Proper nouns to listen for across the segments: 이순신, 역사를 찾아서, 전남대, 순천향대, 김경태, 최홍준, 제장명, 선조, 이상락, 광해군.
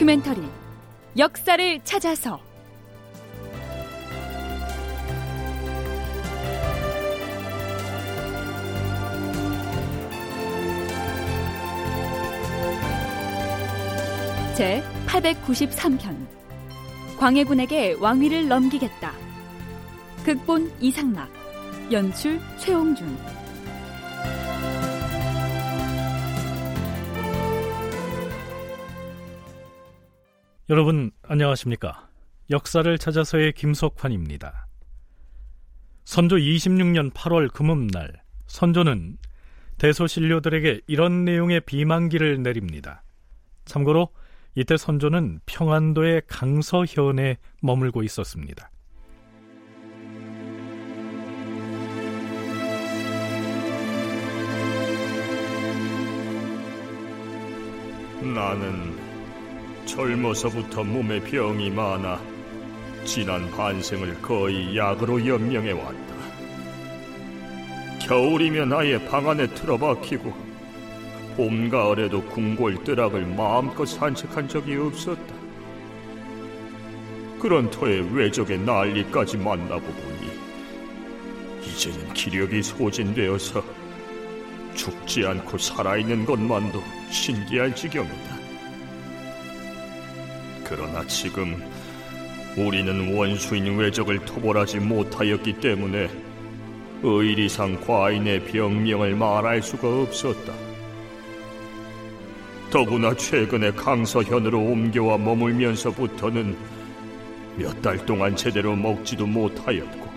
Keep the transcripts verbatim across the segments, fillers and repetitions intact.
다큐멘터리 역사를 찾아서 제팔백구십삼 편 광해군에게 왕위를 넘기겠다. 극본 이상락, 연출 최홍준. 여러분 안녕하십니까? 역사를 찾아서의 김석환입니다. 선조 이십육 년 팔월 금음날, 선조는 대소신료들에게 이런 내용의 비만기를 내립니다. 참고로 이때 선조는 평안도의 강서현에 머물고 있었습니다. 나는 젊어서부터 몸에 병이 많아 지난 반생을 거의 약으로 연명해왔다. 겨울이면 아예 방 안에 틀어박히고 봄, 가을에도 궁궐뜨락을 마음껏 산책한 적이 없었다. 그런 터에 외적의 난리까지 만나보보니 이제는 기력이 소진되어서 죽지 않고 살아있는 것만도 신기한 지경이다. 그러나 지금 우리는 원수인 외적을 토벌하지 못하였기 때문에 의리상 과인의 병명을 말할 수가 없었다. 더구나 최근에 강서현으로 옮겨와 머물면서부터는 몇 달 동안 제대로 먹지도 못하였고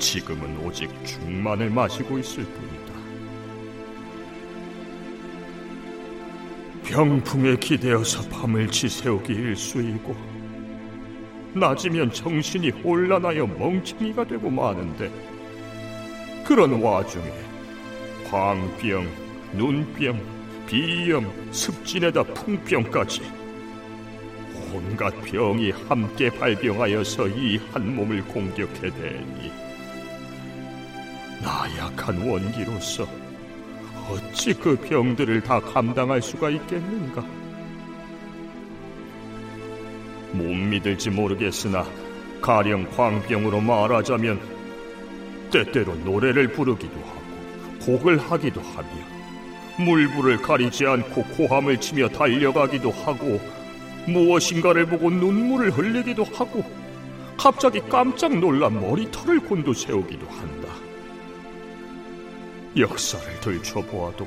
지금은 오직 죽만을 마시고 있을 뿐이다. 병풍에 기대어서 밤을 지새우기 일쑤이고 낮이면 정신이 혼란하여 멍청이가 되고 마는데, 그런 와중에 광병, 눈병, 비염, 습진에다 풍병까지 온갖 병이 함께 발병하여서 이 한 몸을 공격해대니 나약한 원기로서 어찌 그 병들을 다 감당할 수가 있겠는가? 못 믿을지 모르겠으나 가령 광병으로 말하자면 때때로 노래를 부르기도 하고 곡을 하기도 하며 물불을 가리지 않고 고함을 치며 달려가기도 하고 무엇인가를 보고 눈물을 흘리기도 하고 갑자기 깜짝 놀라 머리털을 곤두세우기도 한다. 역사를 들춰보아도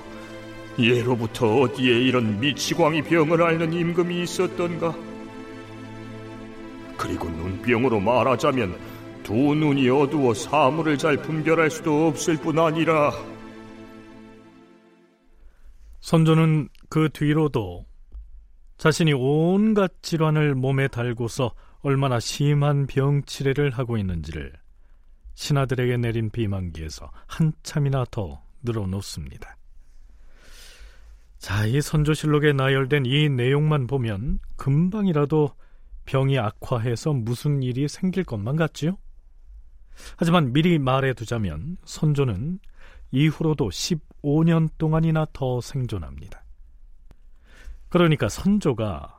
예로부터 어디에 이런 미치광이 병을 앓는 임금이 있었던가? 그리고 눈병으로 말하자면 두 눈이 어두워 사물을 잘 분별할 수도 없을 뿐 아니라, 선조는 그 뒤로도 자신이 온갖 질환을 몸에 달고서 얼마나 심한 병치레를 하고 있는지를 신하들에게 내린 비만기에서 한참이나 더 늘어놓습니다. 자, 이 선조실록에 나열된 이 내용만 보면 금방이라도 병이 악화해서 무슨 일이 생길 것만 같지요? 하지만 미리 말해두자면 선조는 이후로도 십오 년 동안이나 더 생존합니다. 그러니까 선조가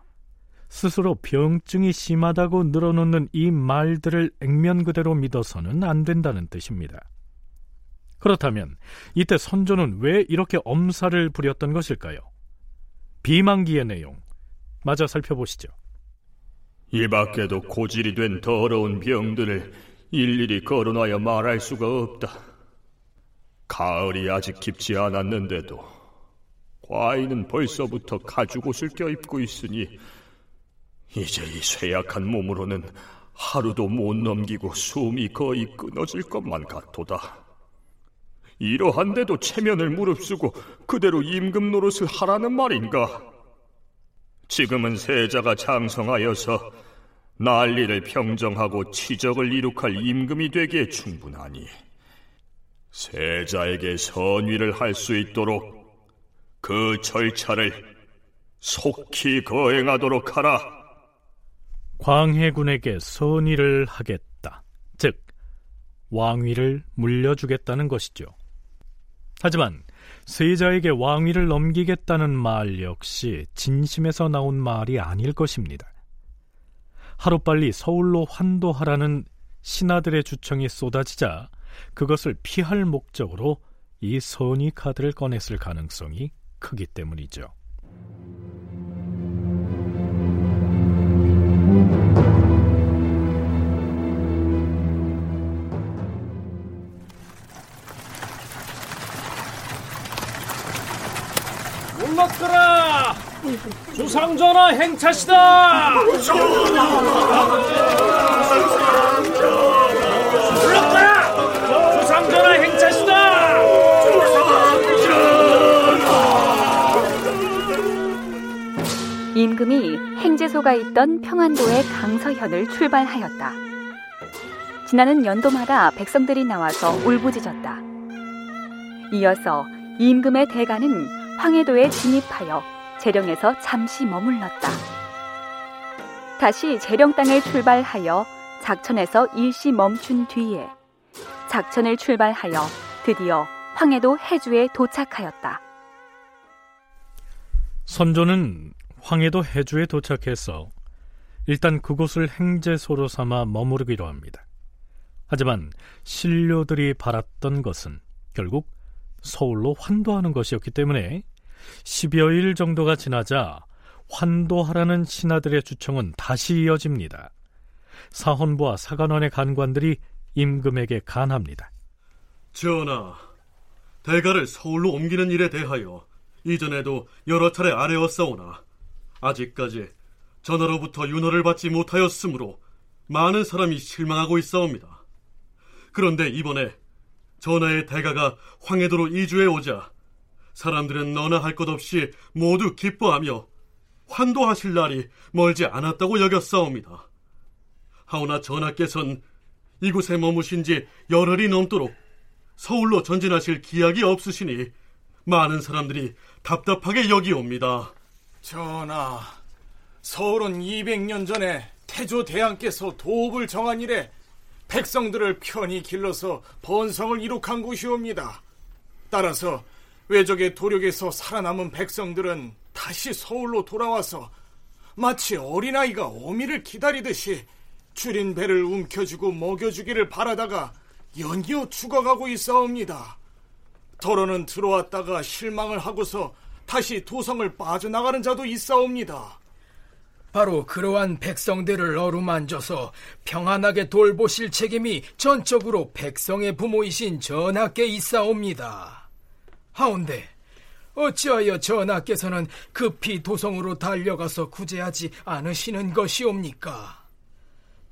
스스로 병증이 심하다고 늘어놓는 이 말들을 액면 그대로 믿어서는 안 된다는 뜻입니다. 그렇다면 이때 선조는 왜 이렇게 엄살을 부렸던 것일까요? 비만기의 내용 마저 살펴보시죠. 이 밖에도 고질이 된 더러운 병들을 일일이 거론하여 말할 수가 없다. 가을이 아직 깊지 않았는데도 과인은 벌써부터 가죽옷을 껴입고 있으니 이제 이 쇠약한 몸으로는 하루도 못 넘기고 숨이 거의 끊어질 것만 같도다. 이러한데도 체면을 무릅쓰고 그대로 임금 노릇을 하라는 말인가? 지금은 세자가 장성하여서 난리를 평정하고 치적을 이룩할 임금이 되기에 충분하니 세자에게 선위를 할 수 있도록 그 절차를 속히 거행하도록 하라. 광해군에게 선위를 하겠다, 즉 왕위를 물려주겠다는 것이죠. 하지만 세자에게 왕위를 넘기겠다는 말 역시 진심에서 나온 말이 아닐 것입니다. 하루빨리 서울로 환도하라는 신하들의 주청이 쏟아지자 그것을 피할 목적으로 이 선의 카드를 꺼냈을 가능성이 크기 때문이죠. 물먹거라! 주상전하 행차시다! 물먹거라! 주상전하 행차시다! 임금이 행제소가 있던 평안도의 강서현을 출발하였다. 지나는 연도마다 백성들이 나와서 울부짖었다. 이어서 임금의 대가는 황해도에 진입하여 재령에서 잠시 머물렀다. 다시 재령 땅을 출발하여 작천에서 일시 멈춘 뒤에 작천을 출발하여 드디어 황해도 해주에 도착하였다. 선조는 황해도 해주에 도착해서 일단 그곳을 행제소로 삼아 머무르기로 합니다. 하지만 신료들이 바랐던 것은 결국 서울로 환도하는 것이었기 때문에 십여일 정도가 지나자 환도하라는 신하들의 주청은 다시 이어집니다. 사헌부와 사관원의 간관들이 임금에게 간합니다. 전하, 대가를 서울로 옮기는 일에 대하여 이전에도 여러 차례 아뢰었사오나 아직까지 전하로부터 윤허를 받지 못하였으므로 많은 사람이 실망하고 있사옵니다. 그런데 이번에 전하의 대가가 황해도로 이주해 오자 사람들은 너나 할 것 없이 모두 기뻐하며 환도하실 날이 멀지 않았다고 여겼사옵니다. 하오나 전하께서는 이곳에 머무신 지 열흘이 넘도록 서울로 전진하실 기약이 없으시니 많은 사람들이 답답하게 여기옵니다. 전하, 서울은 이백 년 전에 태조 대왕께서 도읍을 정한 이래 백성들을 편히 길러서 번성을 이룩한 곳이옵니다. 따라서 외적의 도력에서 살아남은 백성들은 다시 서울로 돌아와서 마치 어린아이가 어미를 기다리듯이 줄인 배를 움켜쥐고 먹여주기를 바라다가 연이어 죽어가고 있사옵니다. 더러는 들어왔다가 실망을 하고서 다시 도성을 빠져나가는 자도 있사옵니다. 바로 그러한 백성들을 어루만져서 평안하게 돌보실 책임이 전적으로 백성의 부모이신 전하께 있사옵니다. 하온데 어찌하여 전하께서는 급히 도성으로 달려가서 구제하지 않으시는 것이옵니까?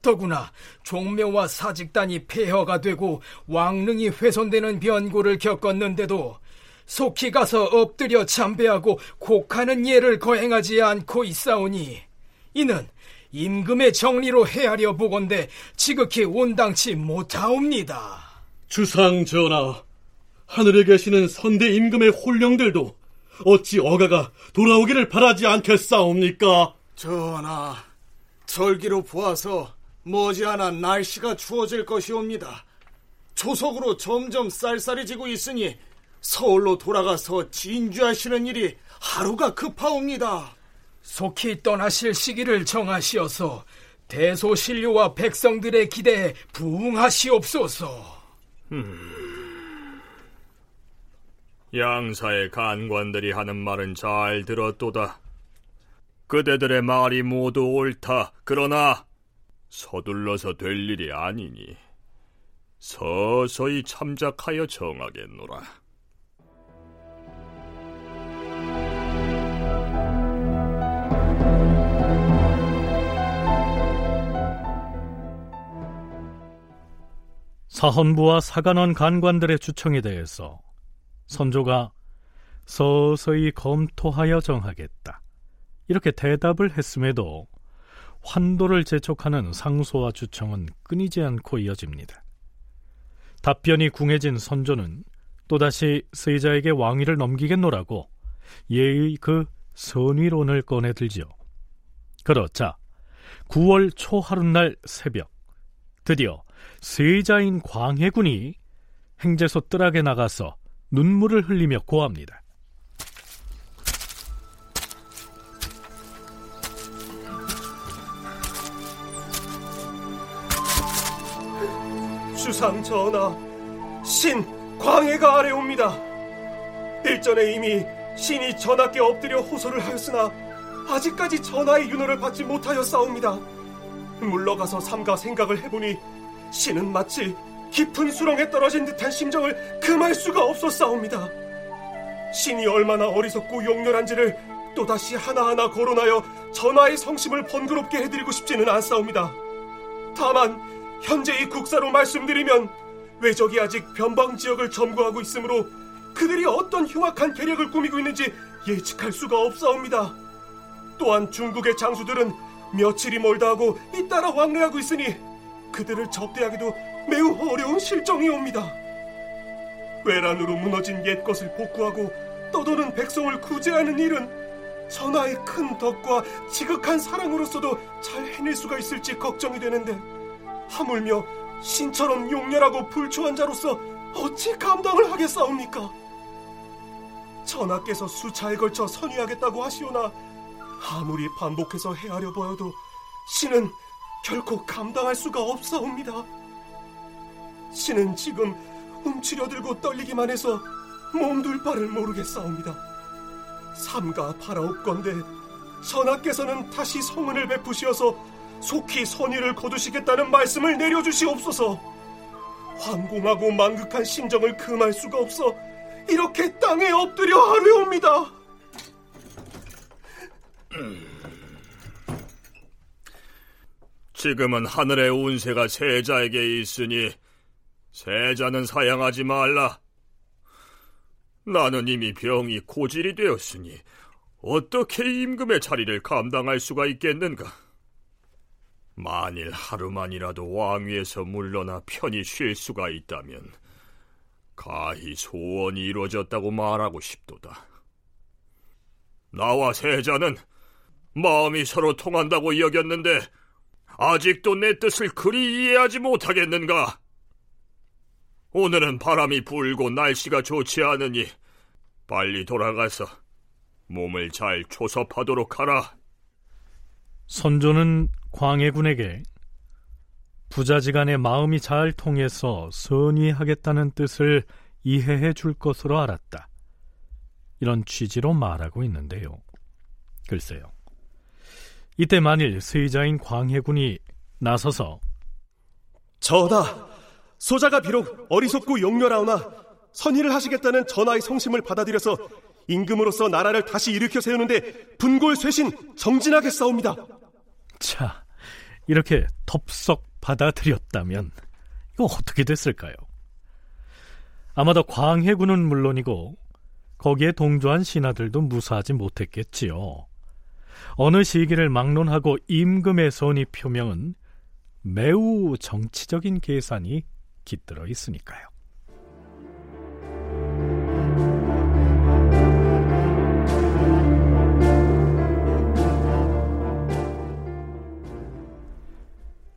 더구나 종묘와 사직단이 폐허가 되고 왕릉이 훼손되는 변고를 겪었는데도 속히 가서 엎드려 참배하고 곡하는 예를 거행하지 않고 있사오니 이는 임금의 정리로 헤아려 보건대 지극히 온당치 못하옵니다. 주상 전하, 하늘에 계시는 선대 임금의 혼령들도 어찌 어가가 돌아오기를 바라지 않겠사옵니까? 전하, 절기로 보아서 머지않아 날씨가 추워질 것이옵니다. 초석으로 점점 쌀쌀해지고 있으니 서울로 돌아가서 진주하시는 일이 하루가 급하옵니다. 속히 떠나실 시기를 정하시어서 대소신료와 백성들의 기대에 부응하시옵소서. 음... 양사의 간관들이 하는 말은 잘 들었도다. 그대들의 말이 모두 옳다. 그러나 서둘러서 될 일이 아니니 서서히 참작하여 정하겠노라. 사헌부와 사관원 간관들의 주청에 대해서 선조가 서서히 검토하여 정하겠다 이렇게 대답을 했음에도 환도를 재촉하는 상소와 주청은 끊이지 않고 이어집니다. 답변이 궁해진 선조는 또다시 세자에게 왕위를 넘기겠노라고 예의 그 선의론을 꺼내들지요. 그렇자 구월 초 하룻날 새벽 드디어 세자인 광해군이 행제소 뜰하게 나가서 눈물을 흘리며 고합니다. 주상 전하, 신 광해가 아래옵니다. 일전에 이미 신이 전하께 엎드려 호소를 하였으나 아직까지 전하의 윤호를 받지 못하였사옵니다. 물러가서 삼가 생각을 해보니 신은 마치 깊은 수렁에 떨어진 듯한 심정을 금할 수가 없었사옵니다. 신이 얼마나 어리석고 용렬한지를 또다시 하나하나 거론하여 전하의 성심을 번거롭게 해드리고 싶지는 않사옵니다. 다만 현재의 국사로 말씀드리면 왜적이 아직 변방 지역을 점거하고 있으므로 그들이 어떤 흉악한 계략을 꾸미고 있는지 예측할 수가 없사옵니다. 또한 중국의 장수들은 며칠이 멀다 하고 잇따라 왕래하고 있으니 그들을 접대하기도 매우 어려운 실정이옵니다. 외란으로 무너진 옛것을 복구하고 떠도는 백성을 구제하는 일은 전하의 큰 덕과 지극한 사랑으로서도 잘 해낼 수가 있을지 걱정이 되는데 하물며 신처럼 용렬하고 불초한 자로서 어찌 감당을 하겠사옵니까? 전하께서 수차에 걸쳐 선의하겠다고 하시오나 아무리 반복해서 헤아려 보여도 신은 결코 감당할 수가 없사옵니다. 신은 지금 움츠려들고 떨리기만 해서 몸둘 바를 모르겠사옵니다. 삼가 바라옵건대 전하께서는 다시 성은을 베푸시어서 속히 선의를 거두시겠다는 말씀을 내려주시옵소서. 황공하고 만극한 심정을 금할 수가 없어 이렇게 땅에 엎드려 하려옵니다. 지금은 하늘의 운세가 세자에게 있으니 세자는 사양하지 말라. 나는 이미 병이 고질이 되었으니 어떻게 임금의 자리를 감당할 수가 있겠는가? 만일 하루만이라도 왕위에서 물러나 편히 쉴 수가 있다면 가히 소원이 이루어졌다고 말하고 싶도다. 나와 세자는 마음이 서로 통한다고 여겼는데 아직도 내 뜻을 그리 이해하지 못하겠는가? 오늘은 바람이 불고 날씨가 좋지 않으니 빨리 돌아가서 몸을 잘 조섭하도록 하라. 선조는 광해군에게 부자지간의 마음이 잘 통해서 선의하겠다는 뜻을 이해해 줄 것으로 알았다, 이런 취지로 말하고 있는데요. 글쎄요, 이때 만일 세자인 광해군이 나서서 전하, 소자가 비록 어리석고 용렬하오나 선의를 하시겠다는 전하의 성심을 받아들여서 임금으로서 나라를 다시 일으켜 세우는데 분골쇄신 정진하게 싸웁니다. 자, 이렇게 덥석 받아들였다면 이거 어떻게 됐을까요? 아마도 광해군은 물론이고 거기에 동조한 신하들도 무사하지 못했겠지요. 어느 시기를 막론하고 임금의 선의 표명은 매우 정치적인 계산이 깃들어 있으니까요.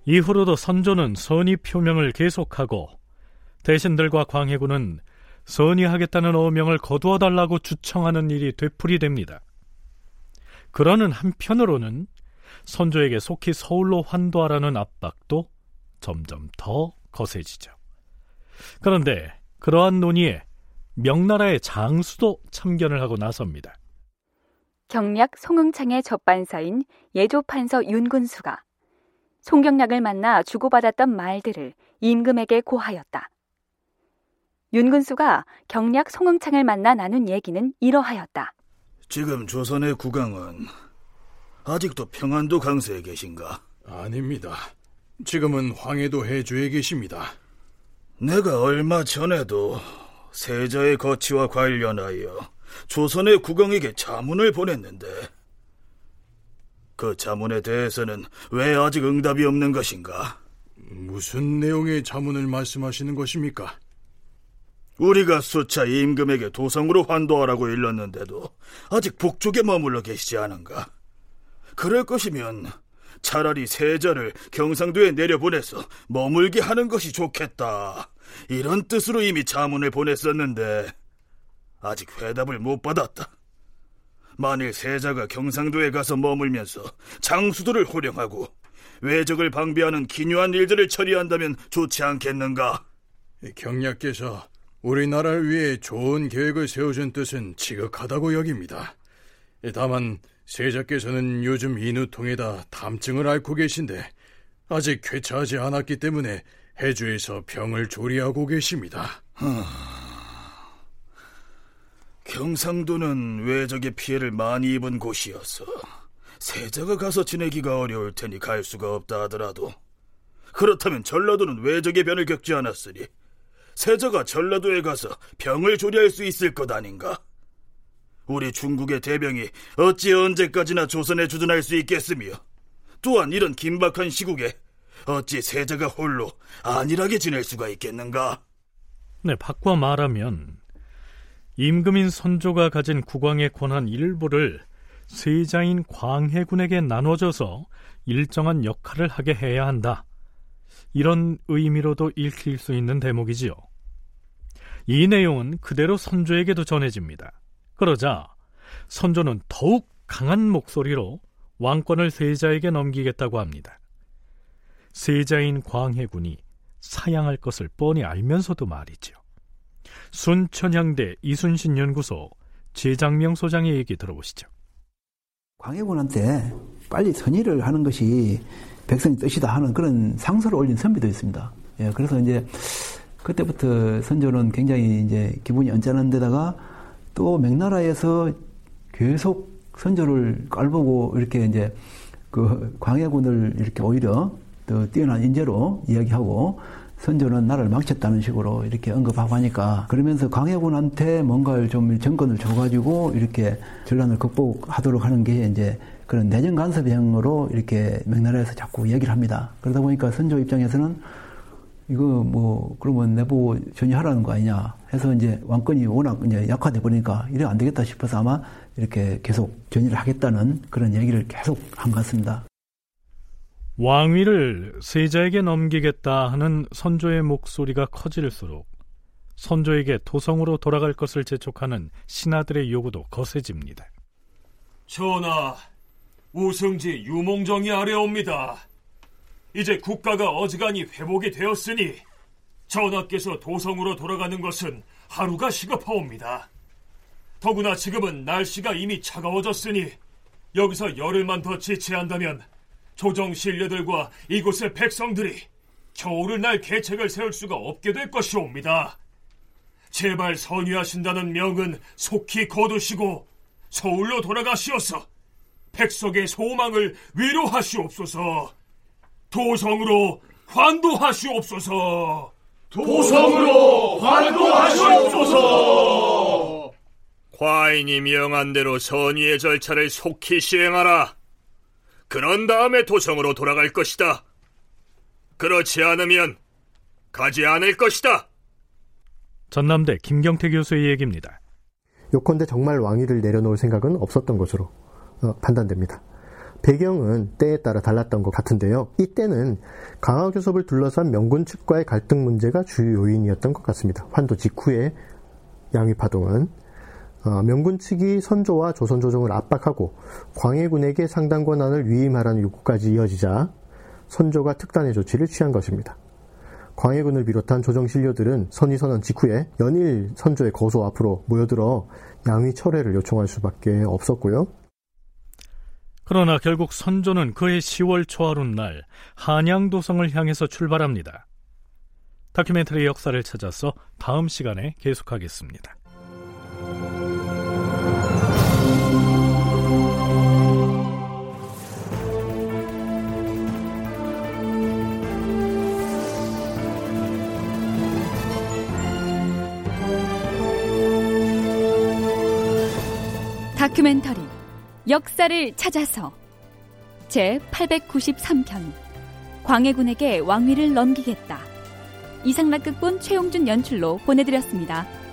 이후로도 선조는 선의 표명을 계속하고 대신들과 광해군은 선의하겠다는 어명을 거두어달라고 주청하는 일이 되풀이됩니다. 그러는 한편으로는 선조에게 속히 서울로 환도하라는 압박도 점점 더 거세지죠. 그런데 그러한 논의에 명나라의 장수도 참견을 하고 나섭니다. 경략 송응창의 접반사인 예조판서 윤군수가 송경략을 만나 주고받았던 말들을 임금에게 고하였다. 윤군수가 경략 송응창을 만나 나눈 얘기는 이러하였다. 지금 조선의 국왕은 아직도 평안도 강서에 계신가? 아닙니다. 지금은 황해도 해주에 계십니다. 내가 얼마 전에도 세자의 거취와 관련하여 조선의 국왕에게 자문을 보냈는데 그 자문에 대해서는 왜 아직 응답이 없는 것인가? 무슨 내용의 자문을 말씀하시는 것입니까? 우리가 수차 임금에게 도성으로 환도하라고 일렀는데도 아직 북쪽에 머물러 계시지 않은가? 그럴 것이면 차라리 세자를 경상도에 내려보내서 머물게 하는 것이 좋겠다, 이런 뜻으로 이미 자문을 보냈었는데 아직 회답을 못 받았다. 만일 세자가 경상도에 가서 머물면서 장수들을 호령하고 왜적을 방비하는 기묘한 일들을 처리한다면 좋지 않겠는가? 경략께서 우리나라를 위해 좋은 계획을 세우신 뜻은 지극하다고 여깁니다. 다만 세자께서는 요즘 인후통에다 담증을 앓고 계신데 아직 쾌차하지 않았기 때문에 해주에서 병을 조리하고 계십니다. 하... 경상도는 왜적의 피해를 많이 입은 곳이어서 세자가 가서 지내기가 어려울 테니 갈 수가 없다 하더라도, 그렇다면 전라도는 왜적의 변을 겪지 않았으니 세자가 전라도에 가서 병을 조리할 수 있을 것 아닌가? 우리 중국의 대병이 어찌 언제까지나 조선에 주둔할 수 있겠으며, 또한 이런 긴박한 시국에 어찌 세자가 홀로 안일하게 지낼 수가 있겠는가? 네, 바꿔 말하면 임금인 선조가 가진 국왕의 권한 일부를 세자인 광해군에게 나눠줘서 일정한 역할을 하게 해야 한다, 이런 의미로도 읽힐 수 있는 대목이지요. 이 내용은 그대로 선조에게도 전해집니다. 그러자 선조는 더욱 강한 목소리로 왕권을 세자에게 넘기겠다고 합니다. 세자인 광해군이 사양할 것을 뻔히 알면서도 말이죠. 순천향대 이순신 연구소 제장명 소장의 얘기 들어보시죠. 광해군한테 빨리 선의를 하는 것이 백성의 뜻이다 하는 그런 상소를 올린 선비도 있습니다. 예, 그래서 이제 그때부터 선조는 굉장히 이제 기분이 언짢은 데다가 또 명나라에서 계속 선조를 깔보고 이렇게 이제 그 광해군을 이렇게 오히려 더 뛰어난 인재로 이야기하고 선조는 나라를 망쳤다는 식으로 이렇게 언급하고 하니까, 그러면서 광해군한테 뭔가를 좀 정권을 줘가지고 이렇게 전란을 극복하도록 하는 게 이제 그런 내정 간섭형으로 이렇게 명나라에서 자꾸 얘기를 합니다. 그러다 보니까 선조 입장에서는 이거 뭐 그러면 내보고 전혀 하라는 거 아니냐 해서 이제 왕권이 워낙 이제 약화돼 버리니까 이래 안 되겠다 싶어서 아마 이렇게 계속 전의를 하겠다는 그런 얘기를 계속 한 것 같습니다. 왕위를 세자에게 넘기겠다 하는 선조의 목소리가 커질수록 선조에게 도성으로 돌아갈 것을 재촉하는 신하들의 요구도 거세집니다. 전하, 우승지 유몽정이 아뢰옵니다. 이제 국가가 어지간히 회복이 되었으니 전하께서 도성으로 돌아가는 것은 하루가 시급하옵니다. 더구나 지금은 날씨가 이미 차가워졌으니 여기서 열흘만 더 지체한다면 조정 신료들과 이곳의 백성들이 겨울을 날 계책을 세울 수가 없게 될 것이옵니다. 제발 선위하신다는 명은 속히 거두시고 서울로 돌아가시어서 백성의 소망을 위로하시옵소서. 도성으로 환도하시옵소서. 도성으로 환도하시옵소서. 과인이 명한 대로 선위의 절차를 속히 시행하라. 그런 다음에 도성으로 돌아갈 것이다. 그렇지 않으면 가지 않을 것이다. 전남대 김경태 교수의 얘기입니다. 요컨대 정말 왕위를 내려놓을 생각은 없었던 것으로 판단됩니다. 배경은 때에 따라 달랐던 것 같은데요. 이때는 강화교섭을 둘러싼 명군 측과의 갈등 문제가 주요 요인이었던 것 같습니다. 환도 직후의 양위파동은 어, 명군 측이 선조와 조선조정을 압박하고 광해군에게 상당 권한을 위임하라는 요구까지 이어지자 선조가 특단의 조치를 취한 것입니다. 광해군을 비롯한 조정신료들은 선의선언 직후에 연일 선조의 거소 앞으로 모여들어 양위 철회를 요청할 수밖에 없었고요. 그러나 결국 선조는 그해 시월 초하룻날 한양도성을 향해서 출발합니다. 다큐멘터리 역사를 찾아서 다음 시간에 계속하겠습니다. 다큐멘터리 역사를 찾아서 제팔백구십삼 편 광해군에게 왕위를 넘기겠다. 이상락 극본, 최홍준 연출로 보내드렸습니다.